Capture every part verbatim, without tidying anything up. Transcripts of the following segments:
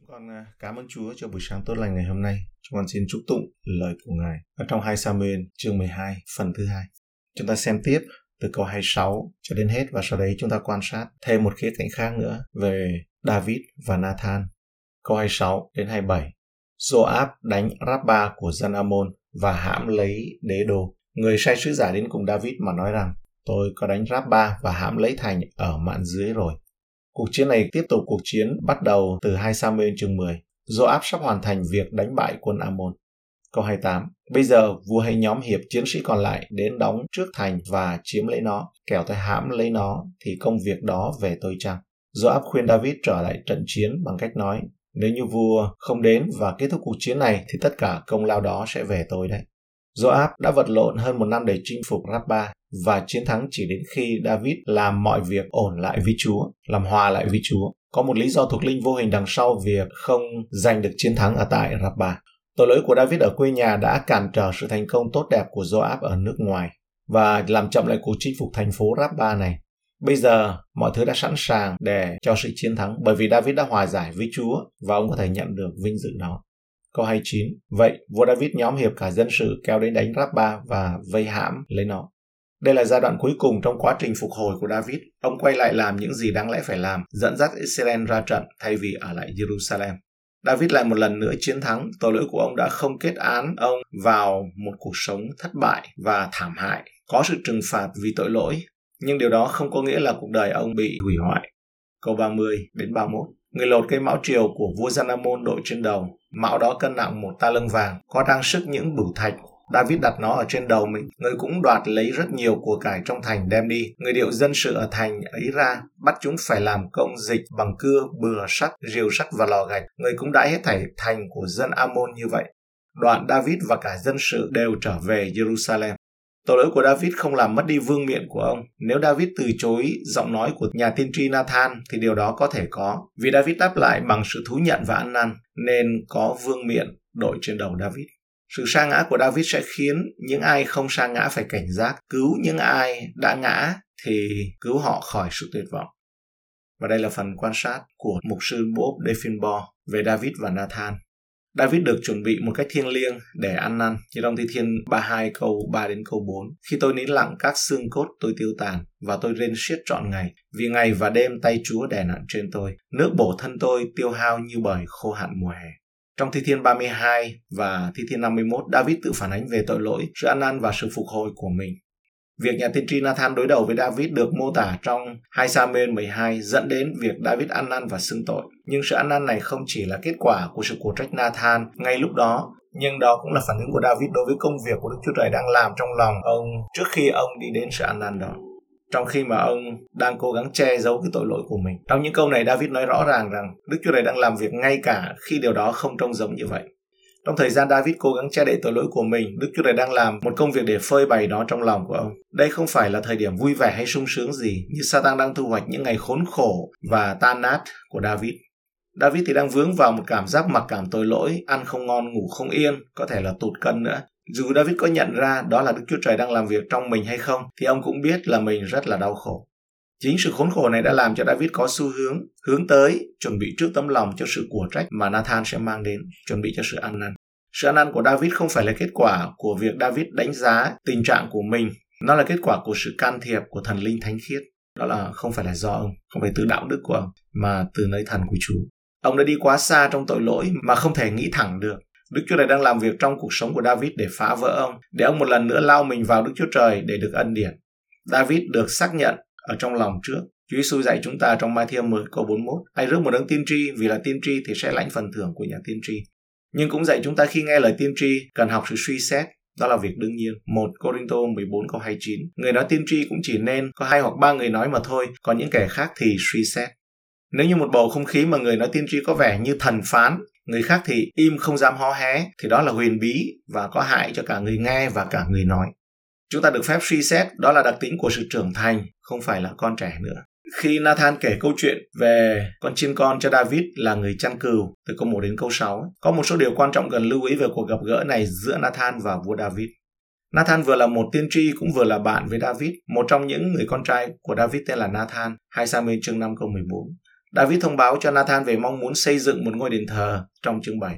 Chúng con cảm ơn Chúa cho buổi sáng tốt lành ngày hôm nay. Chúng con xin chúc tụng lời của Ngài ở trong hai Sa-mu-ên chương mười hai phần thứ hai. Chúng ta xem tiếp từ câu hai mươi sáu cho đến hết, và sau đấy chúng ta quan sát thêm một khía cạnh khác nữa về David và Nathan. Câu hai mươi sáu đến hai mươi bảy. Joab đánh Rabbah của dân Amon và hãm lấy đế đô. Người sai sứ giả đến cùng David mà nói rằng: tôi có đánh Rabbah và hãm lấy thành ở mạn dưới rồi. Cuộc chiến này tiếp tục cuộc chiến bắt đầu từ hai Sa-mu-ên chương mười. Joab sắp hoàn thành việc đánh bại quân Amon. Câu hai mươi tám. Bây giờ vua hãy nhóm hiệp chiến sĩ còn lại đến đóng trước thành và chiếm lấy nó, kẻo tôi hãm lấy nó thì công việc đó về tôi chăng? Joab khuyên David trở lại trận chiến bằng cách nói: nếu như vua không đến và kết thúc cuộc chiến này thì tất cả công lao đó sẽ về tôi đấy. Joab đã vật lộn hơn một năm để chinh phục Rabbah và chiến thắng chỉ đến khi David làm mọi việc ổn lại với Chúa, làm hòa lại với Chúa. Có một lý do thuộc linh vô hình đằng sau việc không giành được chiến thắng ở tại Rabbah. Tội lỗi của David ở quê nhà đã cản trở sự thành công tốt đẹp của Joab ở nước ngoài và làm chậm lại cuộc chinh phục thành phố Rabbah này. Bây giờ, mọi thứ đã sẵn sàng để cho sự chiến thắng bởi vì David đã hòa giải với Chúa và ông có thể nhận được vinh dự đó. Câu hai mươi chín. Vậy, vua David nhóm hiệp cả dân sự kéo đến đánh Rabbah và vây hãm lấy nó. Đây là giai đoạn cuối cùng trong quá trình phục hồi của David. Ông quay lại làm những gì đáng lẽ phải làm, dẫn dắt Israel ra trận thay vì ở lại Jerusalem. David lại một lần nữa chiến thắng. Tội lỗi của ông đã không kết án ông vào một cuộc sống thất bại và thảm hại, có sự trừng phạt vì tội lỗi. Nhưng điều đó không có nghĩa là cuộc đời ông bị hủy hoại. Câu ba mươi đến ba mươi mốt. Người lột cây mão triều của vua dân Amon đội trên đầu. Mão đó cân nặng một ta lưng vàng, có trang sức những bửu thạch. David đặt nó ở trên đầu mình. Người cũng đoạt lấy rất nhiều của cải trong thành đem đi. Người điệu dân sự ở thành ấy ra, bắt chúng phải làm công dịch bằng cưa, bừa sắt, rìu sắt và lò gạch. Người cũng đãi hết thảy thành của dân Amon như vậy. Đoạn David và cả dân sự đều trở về Jerusalem. Tội lỗi của David không làm mất đi vương miện của ông. Nếu David từ chối giọng nói của nhà tiên tri Nathan thì điều đó có thể có, vì David đáp lại bằng sự thú nhận và ăn năn, nên có vương miện đội trên đầu David. Sự sa ngã của David sẽ khiến những ai không sa ngã phải cảnh giác, cứu những ai đã ngã thì cứu họ khỏi sự tuyệt vọng. Và đây là phần quan sát của mục sư Bob Defenbo về David và Nathan. David được chuẩn bị một cách thiêng liêng để ăn năn, như trong Thi Thiên ba mươi hai câu ba đến câu bốn. Khi tôi nín lặng, các xương cốt tôi tiêu tàn, và tôi rên xiết trọn ngày, vì ngày và đêm tay Chúa đè nặng trên tôi, nước bổ thân tôi tiêu hao như bởi khô hạn mùa hè. Trong Thi Thiên ba mươi hai và Thi Thiên năm mươi mốt, David tự phản ánh về tội lỗi, sự ăn năn và sự phục hồi của mình. Việc nhà tiên tri Nathan đối đầu với David được mô tả trong hai Sa-mu-ên mười hai dẫn đến việc David ăn năn và xưng tội. Nhưng sự ăn năn này không chỉ là kết quả của sự của trách Nathan ngay lúc đó, nhưng đó cũng là phản ứng của David đối với công việc của Đức Chúa Trời đang làm trong lòng ông trước khi ông đi đến sự ăn năn đó. Trong khi mà ông đang cố gắng che giấu cái tội lỗi của mình. Trong những câu này, David nói rõ ràng rằng Đức Chúa Trời đang làm việc ngay cả khi điều đó không trông giống như vậy. Trong thời gian David cố gắng che đậy tội lỗi của mình, Đức Chúa Trời đang làm một công việc để phơi bày nó trong lòng của ông. Đây không phải là thời điểm vui vẻ hay sung sướng gì, như Satan đang thu hoạch những ngày khốn khổ và tan nát của David. David thì đang vướng vào một cảm giác mặc cảm tội lỗi, ăn không ngon, ngủ không yên, có thể là tụt cân nữa. Dù David có nhận ra đó là Đức Chúa Trời đang làm việc trong mình hay không, thì ông cũng biết là mình rất là đau khổ. Chính sự khốn khổ này đã làm cho David có xu hướng, hướng tới, chuẩn bị trước tấm lòng cho sự của trách mà Nathan sẽ mang đến, chuẩn bị cho sự ăn năn. Sự ăn năn của David không phải là kết quả của việc David đánh giá tình trạng của mình, nó là kết quả của sự can thiệp của thần linh thánh khiết. Đó là không phải là do ông, không phải từ đạo đức của ông, mà từ nơi thần của Chúa. Ông đã đi quá xa trong tội lỗi mà không thể nghĩ thẳng được. Đức Chúa Trời đang làm việc trong cuộc sống của David để phá vỡ ông, để ông một lần nữa lao mình vào Đức Chúa Trời để được ân điển. David được xác nhận ở trong lòng trước. Chúa Giê-xu dạy chúng ta trong Ma-thi-ơ mười câu bốn mươi mốt: hãy rước một đấng tiên tri, vì là tiên tri thì sẽ lãnh phần thưởng của nhà tiên tri. Nhưng cũng dạy chúng ta khi nghe lời tiên tri cần học sự suy xét, đó là việc đương nhiên. Một Cô-rinh-tô mười bốn câu hai mươi chín: người nói tiên tri cũng chỉ nên có hai hoặc ba người nói mà thôi, còn những kẻ khác thì suy xét. Nếu như một bầu không khí mà người nói tiên tri có vẻ như thần phán, người khác thì im không dám hó hé, thì đó là huyền bí và có hại cho cả người nghe và cả người nói. Chúng ta được phép suy xét, đó là đặc tính của sự trưởng thành, không phải là con trẻ nữa. Khi Nathan kể câu chuyện về con chiên con cho David là người chăn cừu, từ câu một đến câu sáu, có một số điều quan trọng cần lưu ý về cuộc gặp gỡ này giữa Nathan và vua David. Nathan vừa là một tiên tri cũng vừa là bạn với David, một trong những người con trai của David tên là Nathan, hai Sa-mu-ên chương năm câu mười bốn. David thông báo cho Nathan về mong muốn xây dựng một ngôi đền thờ trong chương bảy.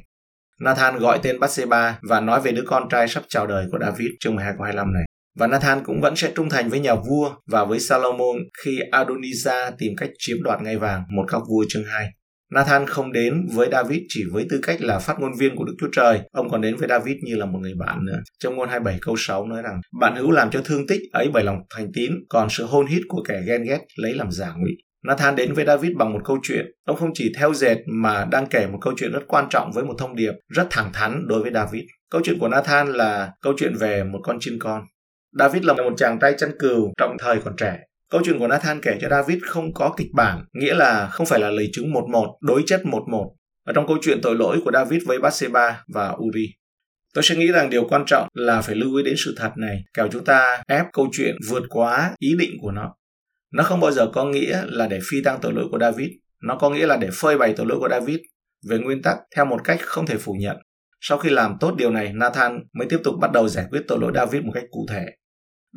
Nathan gọi tên Bathsheba và nói về đứa con trai sắp chào đời của David chương mười hai câu hai mươi lăm này. Và Nathan cũng vẫn sẽ trung thành với nhà vua và với Solomon khi Adonijah tìm cách chiếm đoạt ngai vàng một Các Vua chương hai. Nathan không đến với David chỉ với tư cách là phát ngôn viên của Đức Chúa Trời, ông còn đến với David như là một người bạn nữa. Trong ngôn hai mươi bảy câu sáu nói rằng, bạn hữu làm cho thương tích ấy bởi lòng thành tín, còn sự hôn hít của kẻ ghen ghét lấy làm giả ngụy. Nathan đến với David bằng một câu chuyện, ông không chỉ theo dệt mà đang kể một câu chuyện rất quan trọng với một thông điệp rất thẳng thắn đối với David. Câu chuyện của Nathan là câu chuyện về một con chiên con. David là một chàng trai chăn cừu trong thời còn trẻ. Câu chuyện của Nathan kể cho David không có kịch bản, nghĩa là không phải là lời chứng một một, đối chất một một. Ở trong câu chuyện tội lỗi của David với Bathsheba và Uri. Tôi sẽ nghĩ rằng điều quan trọng là phải lưu ý đến sự thật này, kẻo chúng ta ép câu chuyện vượt quá ý định của nó. Nó không bao giờ có nghĩa là để phi tang tội lỗi của David, nó có nghĩa là để phơi bày tội lỗi của David về nguyên tắc theo một cách không thể phủ nhận. Sau khi làm tốt điều này, Nathan mới tiếp tục bắt đầu giải quyết tội lỗi David một cách cụ thể.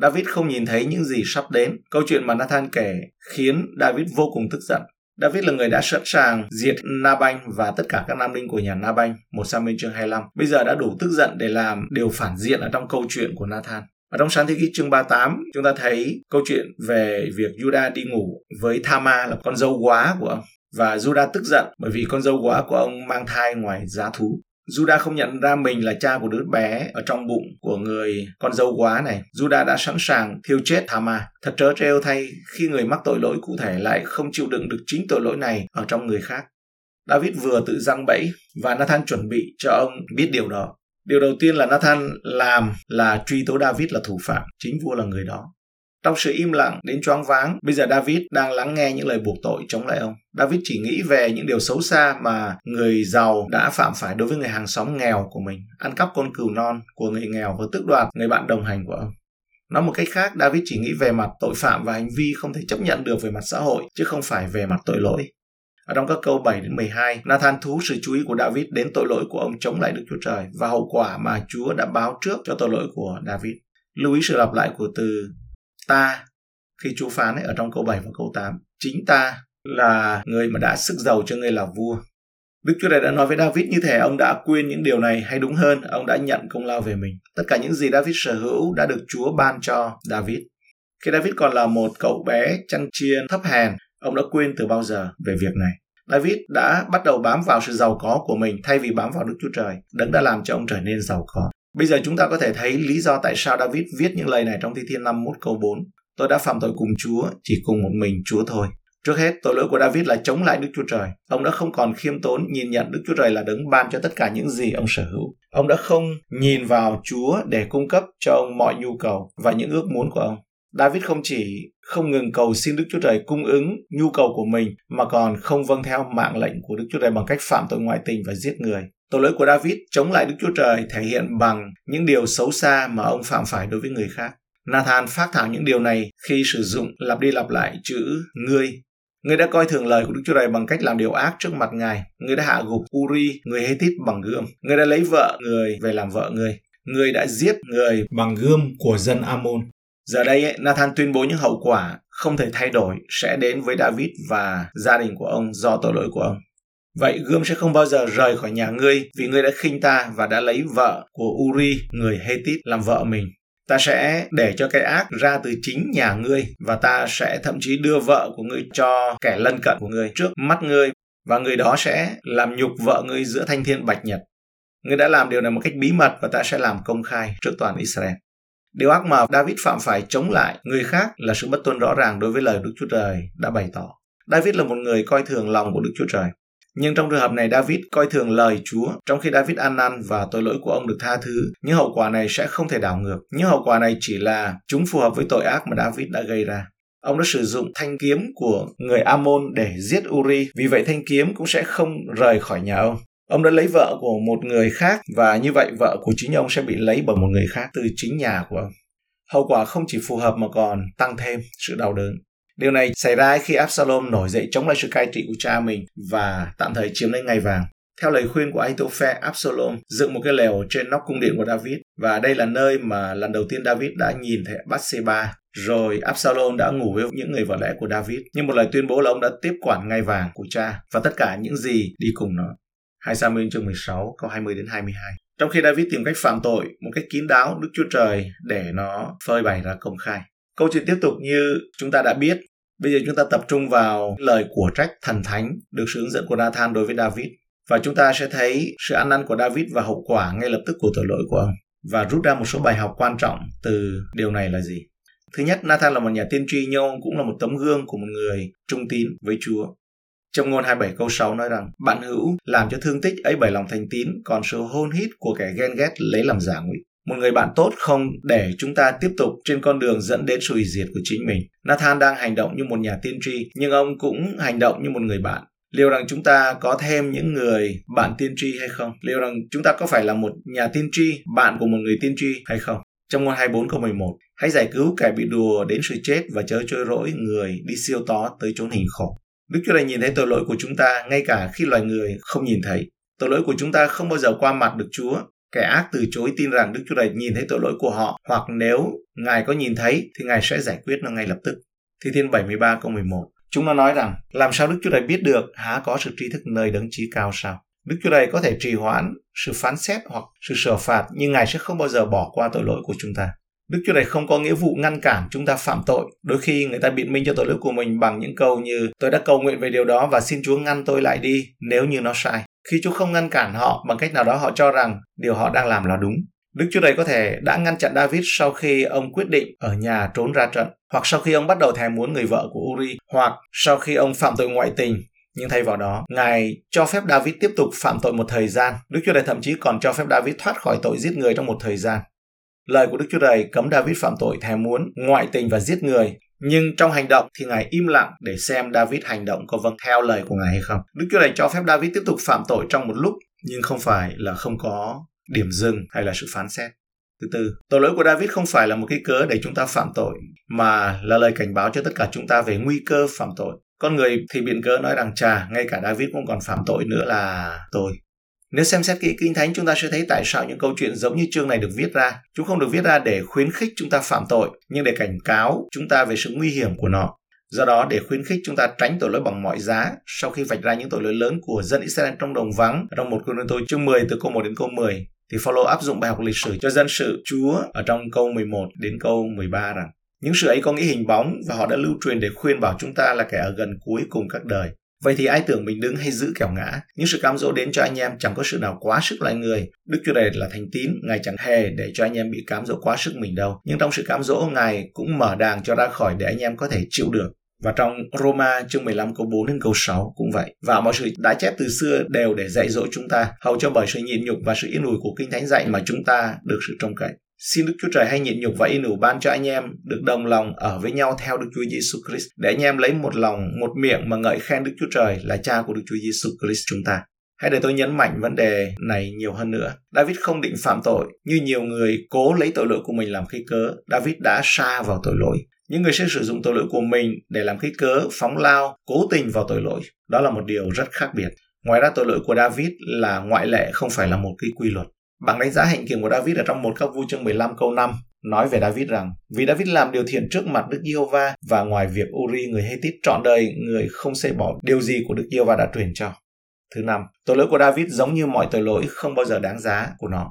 David không nhìn thấy những gì sắp đến. Câu chuyện mà Nathan kể khiến David vô cùng tức giận. David là người đã sẵn sàng diệt Nabanh và tất cả các nam linh của nhà Nabanh, một Sa-mu-ên chương hai mươi lăm. Bây giờ đã đủ tức giận để làm điều phản diện ở trong câu chuyện của Nathan. Ở trong sáng thế ký chương ba mươi tám, chúng ta thấy câu chuyện về việc Juda đi ngủ với Tamar là con dâu quá của ông. Và Juda tức giận bởi vì con dâu quá của ông mang thai ngoài giá thú. Juda không nhận ra mình là cha của đứa bé ở trong bụng của người con dâu quá này. Juda đã sẵn sàng thiêu chết Tamar. Thật trớ trêu thay khi người mắc tội lỗi cụ thể lại không chịu đựng được chính tội lỗi này ở trong người khác. David vừa tự giăng bẫy và Nathan chuẩn bị cho ông biết điều đó. Điều đầu tiên là Nathan làm là truy tố David là thủ phạm, chính vua là người đó. Trong sự im lặng đến choáng váng, bây giờ David đang lắng nghe những lời buộc tội chống lại ông. David chỉ nghĩ về những điều xấu xa mà người giàu đã phạm phải đối với người hàng xóm nghèo của mình, ăn cắp con cừu non của người nghèo và tước đoạt người bạn đồng hành của ông. Nói một cách khác, David chỉ nghĩ về mặt tội phạm và hành vi không thể chấp nhận được về mặt xã hội, chứ không phải về mặt tội lỗi. Ở trong các câu bảy đến mười hai, Nathan thu hút sự chú ý của David đến tội lỗi của ông chống lại Đức Chúa Trời và hậu quả mà Chúa đã báo trước cho tội lỗi của David. Lưu ý sự lặp lại của từ ta khi Chúa phán ấy ở trong câu bảy và câu tám. Chính ta là người mà đã sức giàu cho ngươi là vua. Đức Chúa Trời đã nói với David như thế, ông đã quên những điều này, hay đúng hơn, ông đã nhận công lao về mình. Tất cả những gì David sở hữu đã được Chúa ban cho David. Khi David còn là một cậu bé chăn chiên thấp hèn, ông đã quên từ bao giờ về việc này. David đã bắt đầu bám vào sự giàu có của mình thay vì bám vào Đức Chúa Trời, đấng đã làm cho ông trở nên giàu có. Bây giờ chúng ta có thể thấy lý do tại sao David viết những lời này trong Thi Thiên năm mươi mốt câu bốn. Tôi đã phạm tội cùng Chúa, chỉ cùng một mình Chúa thôi. Trước hết, tội lỗi của David là chống lại Đức Chúa Trời. Ông đã không còn khiêm tốn nhìn nhận Đức Chúa Trời là đấng ban cho tất cả những gì ông sở hữu. Ông đã không nhìn vào Chúa để cung cấp cho ông mọi nhu cầu và những ước muốn của ông. David không chỉ không ngừng cầu xin Đức Chúa Trời cung ứng nhu cầu của mình mà còn không vâng theo mạng lệnh của Đức Chúa Trời bằng cách phạm tội ngoại tình và giết người. Tội lỗi của David chống lại Đức Chúa Trời thể hiện bằng những điều xấu xa mà ông phạm phải đối với người khác. Nathan phác thảo những điều này khi sử dụng lặp đi lặp lại chữ ngươi. Ngươi đã coi thường lời của Đức Chúa Trời bằng cách làm điều ác trước mặt Ngài. Ngươi đã hạ gục Uri, người Hethit bằng gươm. Ngươi đã lấy vợ người về làm vợ ngươi. Ngươi đã giết người bằng gươm của dân Amon. Giờ đây, ấy, Nathan tuyên bố những hậu quả không thể thay đổi sẽ đến với David và gia đình của ông do tội lỗi của ông. Vậy gươm sẽ không bao giờ rời khỏi nhà ngươi vì ngươi đã khinh ta và đã lấy vợ của Uri, người Hethit, làm vợ mình. Ta sẽ để cho cái ác ra từ chính nhà ngươi và ta sẽ thậm chí đưa vợ của ngươi cho kẻ lân cận của ngươi trước mắt ngươi và người đó sẽ làm nhục vợ ngươi giữa thanh thiên bạch nhật. Ngươi đã làm điều này một cách bí mật và ta sẽ làm công khai trước toàn Israel. Điều ác mà David phạm phải chống lại người khác là sự bất tuân rõ ràng đối với lời Đức Chúa Trời đã bày tỏ. David là một người coi thường lòng của Đức Chúa Trời. Nhưng trong trường hợp này David coi thường lời Chúa, trong khi David ăn năn và tội lỗi của ông được tha thứ, những hậu quả này sẽ không thể đảo ngược. Những hậu quả này chỉ là chúng phù hợp với tội ác mà David đã gây ra. Ông đã sử dụng thanh kiếm của người Amon để giết Uri, vì vậy thanh kiếm cũng sẽ không rời khỏi nhà ông. Ông đã lấy vợ của một người khác và như vậy vợ của chính ông sẽ bị lấy bởi một người khác từ chính nhà của ông. Hậu quả không chỉ phù hợp mà còn tăng thêm sự đau đớn. Điều này xảy ra khi Absalom nổi dậy chống lại sự cai trị của cha mình và tạm thời chiếm lấy ngai vàng. Theo lời khuyên của Ahithophel, Absalom dựng một cái lều trên nóc cung điện của David Và đây là nơi mà lần đầu tiên David đã nhìn thấy Bathsheba. Rồi Absalom đã ngủ với những người vợ lẽ của David. Nhưng một lời tuyên bố là ông đã tiếp quản ngai vàng của cha và tất cả những gì đi cùng nó. hai Sa-mu-ên chương mười sáu câu hai mươi đến hai mươi hai. Trong khi David tìm cách phạm tội một cách kín đáo, Đức Chúa Trời để nó phơi bày ra công khai. Câu chuyện tiếp tục như chúng ta đã biết. Bây giờ chúng ta tập trung vào lời của trách thần thánh được sự hướng dẫn của Nathan đối với David. Và chúng ta sẽ thấy sự ăn năn của David và hậu quả ngay lập tức của tội lỗi của ông. Và rút ra một số bài học quan trọng từ điều này là gì? Thứ nhất, Nathan là một nhà tiên tri, nhưng ông cũng là một tấm gương của một người trung tín với Chúa. Trong ngôn hai mươi bảy câu sáu nói rằng, bạn hữu làm cho thương tích ấy bởi lòng thành tín, còn sự hôn hít của kẻ ghen ghét lấy làm giả ngụy. Một người bạn tốt không để chúng ta tiếp tục trên con đường dẫn đến sự hủy diệt của chính mình. Nathan đang hành động như một nhà tiên tri, nhưng ông cũng hành động như một người bạn. Liệu rằng chúng ta có thêm những người bạn tiên tri hay không? Liệu rằng chúng ta có phải là một nhà tiên tri, bạn của một người tiên tri hay không? Trong ngôn hai mươi bốn câu mười một, hãy giải cứu kẻ bị đùa đến sự chết và chớ trôi rỗi người đi siêu tó tới chốn hình khổ. Đức Chúa Trời nhìn thấy tội lỗi của chúng ta ngay cả khi loài người không nhìn thấy. Tội lỗi của chúng ta không bao giờ qua mặt được Chúa. Kẻ ác từ chối tin rằng Đức Chúa Trời nhìn thấy tội lỗi của họ, hoặc nếu Ngài có nhìn thấy thì Ngài sẽ giải quyết nó ngay lập tức. Thi-thiên bảy mươi ba câu mười một, chúng nó nói rằng, làm sao Đức Chúa Trời biết được, há có sự tri thức nơi đấng chí cao sao? Đức Chúa Trời có thể trì hoãn sự phán xét hoặc sự sửa phạt, nhưng Ngài sẽ không bao giờ bỏ qua tội lỗi của chúng ta. Đức Chúa Trời không có nghĩa vụ ngăn cản chúng ta phạm tội. Đôi khi người ta biện minh cho tội lỗi của mình bằng những câu như, tôi đã cầu nguyện về điều đó và xin Chúa ngăn tôi lại đi nếu như nó sai. Khi Chúa không ngăn cản họ, bằng cách nào đó họ cho rằng điều họ đang làm là đúng. Đức Chúa Trời có thể đã ngăn chặn David sau khi ông quyết định ở nhà trốn ra trận, hoặc sau khi ông bắt đầu thèm muốn người vợ của Uri, hoặc sau khi ông phạm tội ngoại tình. Nhưng thay vào đó, Ngài cho phép David tiếp tục phạm tội một thời gian. Đức Chúa Trời thậm chí còn cho phép David thoát khỏi tội giết người trong một thời gian. Lời của Đức Chúa Trời cấm David phạm tội thèm muốn, ngoại tình và giết người. Nhưng trong hành động thì Ngài im lặng để xem David hành động có vâng theo lời của Ngài hay không. Đức Chúa Trời cho phép David tiếp tục phạm tội trong một lúc, nhưng không phải là không có điểm dừng hay là sự phán xét. Thứ tư, tội lỗi của David không phải là một cái cớ để chúng ta phạm tội, mà là lời cảnh báo cho tất cả chúng ta về nguy cơ phạm tội. Con người thì biện cớ nói rằng, chà, ngay cả David cũng còn phạm tội nữa là tôi. Nếu xem xét kỹ Kinh Thánh, chúng ta sẽ thấy tại sao những câu chuyện giống như chương này được viết ra. Chúng không được viết ra để khuyến khích chúng ta phạm tội, nhưng để cảnh cáo chúng ta về sự nguy hiểm của nó. Do đó, để khuyến khích chúng ta tránh tội lỗi bằng mọi giá, sau khi vạch ra những tội lỗi lớn của dân Israel trong đồng vắng, trong một Cô-rinh-tô chương mười từ câu một đến câu mười, thì Phaolô áp dụng bài học lịch sử cho dân sự Chúa ở trong câu mười một đến câu mười ba rằng, những sự ấy có nghĩa hình bóng và họ đã lưu truyền để khuyên bảo chúng ta là kẻ ở gần cuối cùng các đời. Vậy thì ai tưởng mình đứng hay giữ kẻo ngã. Những sự cám dỗ đến cho anh em chẳng có sự nào quá sức loài người. Đức Chúa Trời là thành tín, Ngài chẳng hề để cho anh em bị cám dỗ quá sức mình đâu. Nhưng trong sự cám dỗ, Ngài cũng mở đàng cho ra khỏi để anh em có thể chịu được. Và trong Roma chương mười lăm câu bốn đến câu sáu cũng vậy. Và mọi sự đã chép từ xưa đều để dạy dỗ chúng ta, hầu cho bởi sự nhịn nhục và sự yên ủi của Kinh Thánh dạy mà chúng ta được sự trông cậy. Xin Đức Chúa Trời hay nhịn nhục và yên ủi ban cho anh em được đồng lòng ở với nhau theo Đức Chúa Giê-xu Christ, để anh em lấy một lòng một miệng mà ngợi khen Đức Chúa Trời là Cha của Đức Chúa Giê-xu Christ chúng ta. Hãy để tôi nhấn mạnh vấn đề này nhiều hơn nữa. David không định phạm tội như nhiều người cố lấy tội lỗi của mình làm cái cớ. David đã sa vào tội lỗi. Những người sẽ sử dụng tội lỗi của mình để làm cái cớ, phóng lao, cố tình vào tội lỗi. Đó là một điều rất khác biệt. Ngoài ra, tội lỗi của David là ngoại lệ, không phải là một cái quy luật. Bảng đánh giá hành kiểm của David ở trong một Các Vua chương mười lăm câu năm nói về David rằng, vì David làm điều thiện trước mặt Đức Giê-hô-va, và ngoài việc Uri người Hethit trọn đời người không xây bỏ điều gì của Đức Giê-hô-va đã truyền cho. Thứ năm, tội lỗi của David giống như mọi tội lỗi không bao giờ đáng giá của nó.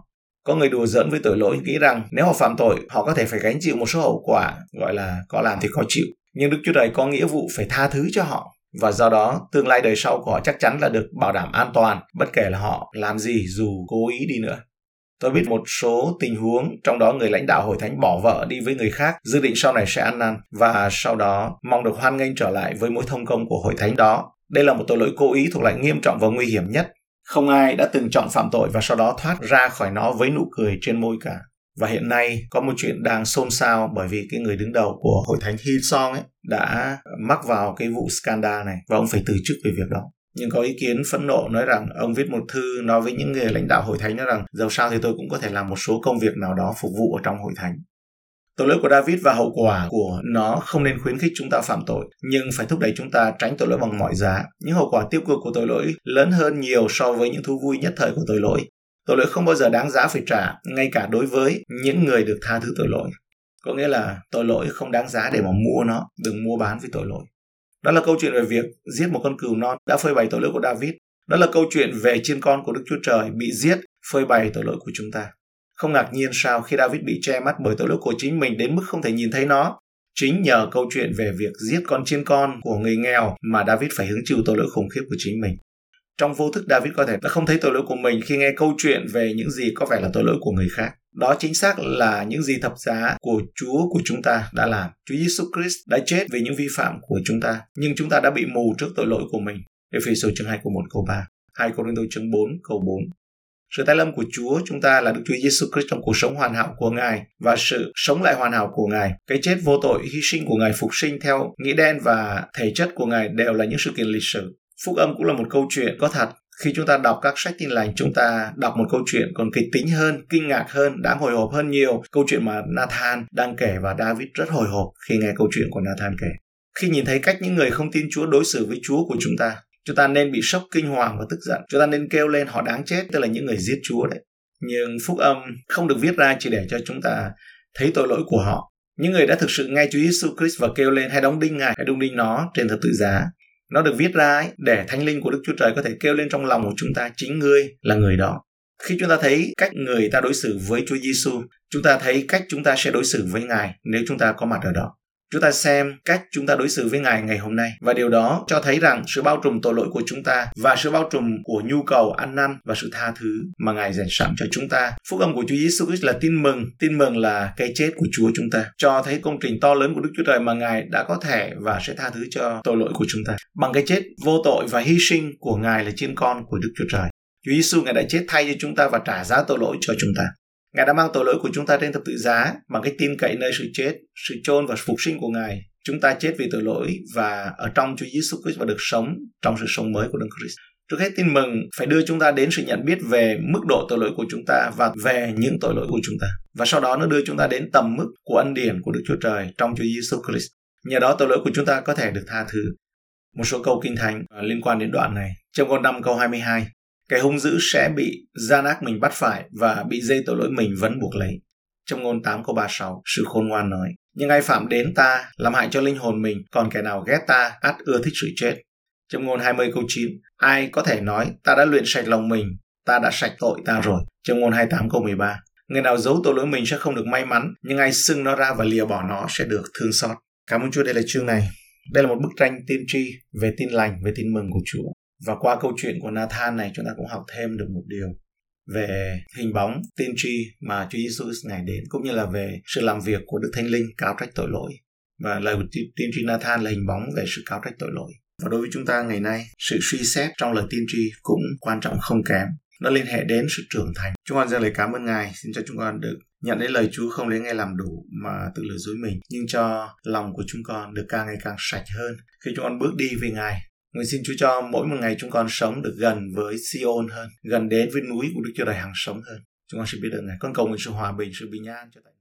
Có người đùa giỡn với tội lỗi, nghĩ rằng nếu họ phạm tội họ có thể phải gánh chịu một số hậu quả gọi là có làm thì có chịu, nhưng Đức Chúa Trời có nghĩa vụ phải tha thứ cho họ. Và do đó, tương lai đời sau của họ chắc chắn là được bảo đảm an toàn, bất kể là họ làm gì dù cố ý đi nữa. Tôi biết một số tình huống, trong đó người lãnh đạo hội thánh bỏ vợ đi với người khác, dự định sau này sẽ ăn năn, và sau đó mong được hoan nghênh trở lại với mối thông công của hội thánh đó. Đây là một tội lỗi cố ý thuộc loại nghiêm trọng và nguy hiểm nhất. Không ai đã từng chọn phạm tội và sau đó thoát ra khỏi nó với nụ cười trên môi cả. Và hiện nay có một chuyện đang xôn xao bởi vì cái người đứng đầu của hội thánh Hilsong ấy đã mắc vào cái vụ scandal này và ông phải từ chức về việc đó. Nhưng có ý kiến phẫn nộ nói rằng ông viết một thư nói với những người lãnh đạo hội thánh nói rằng dẫu sao thì tôi cũng có thể làm một số công việc nào đó phục vụ ở trong hội thánh. Tội lỗi của David và hậu quả của nó không nên khuyến khích chúng ta phạm tội, nhưng phải thúc đẩy chúng ta tránh tội lỗi bằng mọi giá. Những hậu quả tiêu cực của tội lỗi lớn hơn nhiều so với những thú vui nhất thời của tội lỗi. Tội lỗi không bao giờ đáng giá phải trả, ngay cả đối với những người được tha thứ tội lỗi. Có nghĩa là tội lỗi không đáng giá để mà mua nó, đừng mua bán với tội lỗi. Đó là câu chuyện về việc giết một con cừu non đã phơi bày tội lỗi của David. Đó là câu chuyện về chiên con của Đức Chúa Trời bị giết, phơi bày tội lỗi của chúng ta. Không ngạc nhiên sao khi David bị che mắt bởi tội lỗi của chính mình đến mức không thể nhìn thấy nó. Chính nhờ câu chuyện về việc giết con chiên con của người nghèo mà David phải hứng chịu tội lỗi khủng khiếp của chính mình. Trong vô thức, David có thể đã không thấy tội lỗi của mình khi nghe câu chuyện về những gì có vẻ là tội lỗi của người khác. Đó chính xác là những gì thập giá của Chúa của chúng ta đã làm. Chúa Giê-xu Christ đã chết vì những vi phạm của chúng ta, nhưng chúng ta đã bị mù trước tội lỗi của mình. Ê-phê-sô chương hai câu một câu ba, hai Cô-rinh-tô chương bốn câu bốn. Sự tái lâm của Chúa chúng ta là Đức Chúa Giê-xu Christ trong cuộc sống hoàn hảo của Ngài và sự sống lại hoàn hảo của Ngài. Cái chết vô tội, hy sinh của Ngài phục sinh theo nghĩa đen và thể chất của Ngài đều là những sự kiện lịch sử. Phúc âm cũng là một câu chuyện có thật. Khi chúng ta đọc các sách tin lành, chúng ta đọc một câu chuyện còn kịch tính hơn, kinh ngạc hơn, đáng hồi hộp hơn nhiều. Câu chuyện mà Nathan đang kể và David rất hồi hộp khi nghe câu chuyện của Nathan kể. Khi nhìn thấy cách những người không tin Chúa đối xử với Chúa của chúng ta, chúng ta nên bị sốc, kinh hoàng và tức giận. Chúng ta nên kêu lên họ đáng chết, tức là những người giết Chúa đấy. Nhưng phúc âm không được viết ra chỉ để cho chúng ta thấy tội lỗi của họ. Những người đã thực sự nghe Chúa Giê-xu Christ và kêu lên hãy đóng đinh Ngài, hãy đóng đinh nó trên thập tự giá. Nó được viết ra ấy, để Thánh Linh của Đức Chúa Trời có thể kêu lên trong lòng của chúng ta, chính ngươi là người đó. Khi chúng ta thấy cách người ta đối xử với Chúa Giê-xu, chúng ta thấy cách chúng ta sẽ đối xử với Ngài nếu chúng ta có mặt ở đó. Chúng ta xem cách chúng ta đối xử với Ngài ngày hôm nay, và điều đó cho thấy rằng sự bao trùm tội lỗi của chúng ta và sự bao trùm của nhu cầu ăn năn và sự tha thứ mà Ngài dành sẵn cho chúng ta. Phúc âm của Chúa Giê-xu Christ là tin mừng, tin mừng là cái chết của Chúa chúng ta, cho thấy công trình to lớn của Đức Chúa Trời mà Ngài đã có thể và sẽ tha thứ cho tội lỗi của chúng ta. Bằng cái chết vô tội và hy sinh của Ngài là chiên con của Đức Chúa Trời. Chúa Giê-xu Ngài đã chết thay cho chúng ta và trả giá tội lỗi cho chúng ta. Ngài đã mang tội lỗi của chúng ta trên thập tự giá. Bằng cái tin cậy nơi sự chết, sự chôn và phục sinh của Ngài, chúng ta chết vì tội lỗi và ở trong Chúa Giê-xu Christ và được sống trong sự sống mới của Đấng Christ. Trước hết, tin mừng phải đưa chúng ta đến sự nhận biết về mức độ tội lỗi của chúng ta và về những tội lỗi của chúng ta, và sau đó nó đưa chúng ta đến tầm mức của ân điển của Đức Chúa Trời trong Chúa Giê-xu Christ. Nhờ đó tội lỗi của chúng ta có thể được tha thứ. Một số câu kinh thánh liên quan đến đoạn này. Trong câu năm câu hai mươi hai, kẻ hung dữ sẽ bị gian ác mình bắt phải và bị dây tội lỗi mình vẫn buộc lấy. Trong ngôn tám câu ba mươi sáu, sự khôn ngoan nói: "Nhưng ai phạm đến ta, làm hại cho linh hồn mình, còn kẻ nào ghét ta, ắt ưa thích sự chết." Trong ngôn hai mươi câu chín, ai có thể nói: "Ta đã luyện sạch lòng mình, ta đã sạch tội ta rồi." Trong ngôn hai mươi tám câu mười ba, người nào giấu tội lỗi mình sẽ không được may mắn, nhưng ai xưng nó ra và lìa bỏ nó sẽ được thương xót. Cảm ơn Chúa, đây là chương này. Đây là một bức tranh tiên tri về tin lành, về tin mừng của Chúa. Và qua câu chuyện của Nathan này, chúng ta cũng học thêm được một điều về hình bóng tiên tri mà Chúa Giê-xu Ngài đến, cũng như là về sự làm việc của Đức Thánh Linh cáo trách tội lỗi. Và lời của tiên tri Nathan là hình bóng về sự cáo trách tội lỗi. Và đối với chúng ta ngày nay, sự suy xét trong lời tiên tri cũng quan trọng không kém. Nó liên hệ đến sự trưởng thành. Chúng con dâng lời cảm ơn Ngài, xin cho chúng con được nhận đến lời Chúa không lấy nghe làm đủ mà tự lừa dối mình, nhưng cho lòng của chúng con được càng ngày càng sạch hơn khi chúng con bước đi với Ngài. Nguyện xin Chúa cho mỗi một ngày chúng con sống được gần với Si-ôn hơn, gần đến với núi của Đức Chúa Trời hàng sống hơn. Chúng con xin biết ơn Ngài. Con cầu nguyện sự hòa bình, sự bình an cho ta.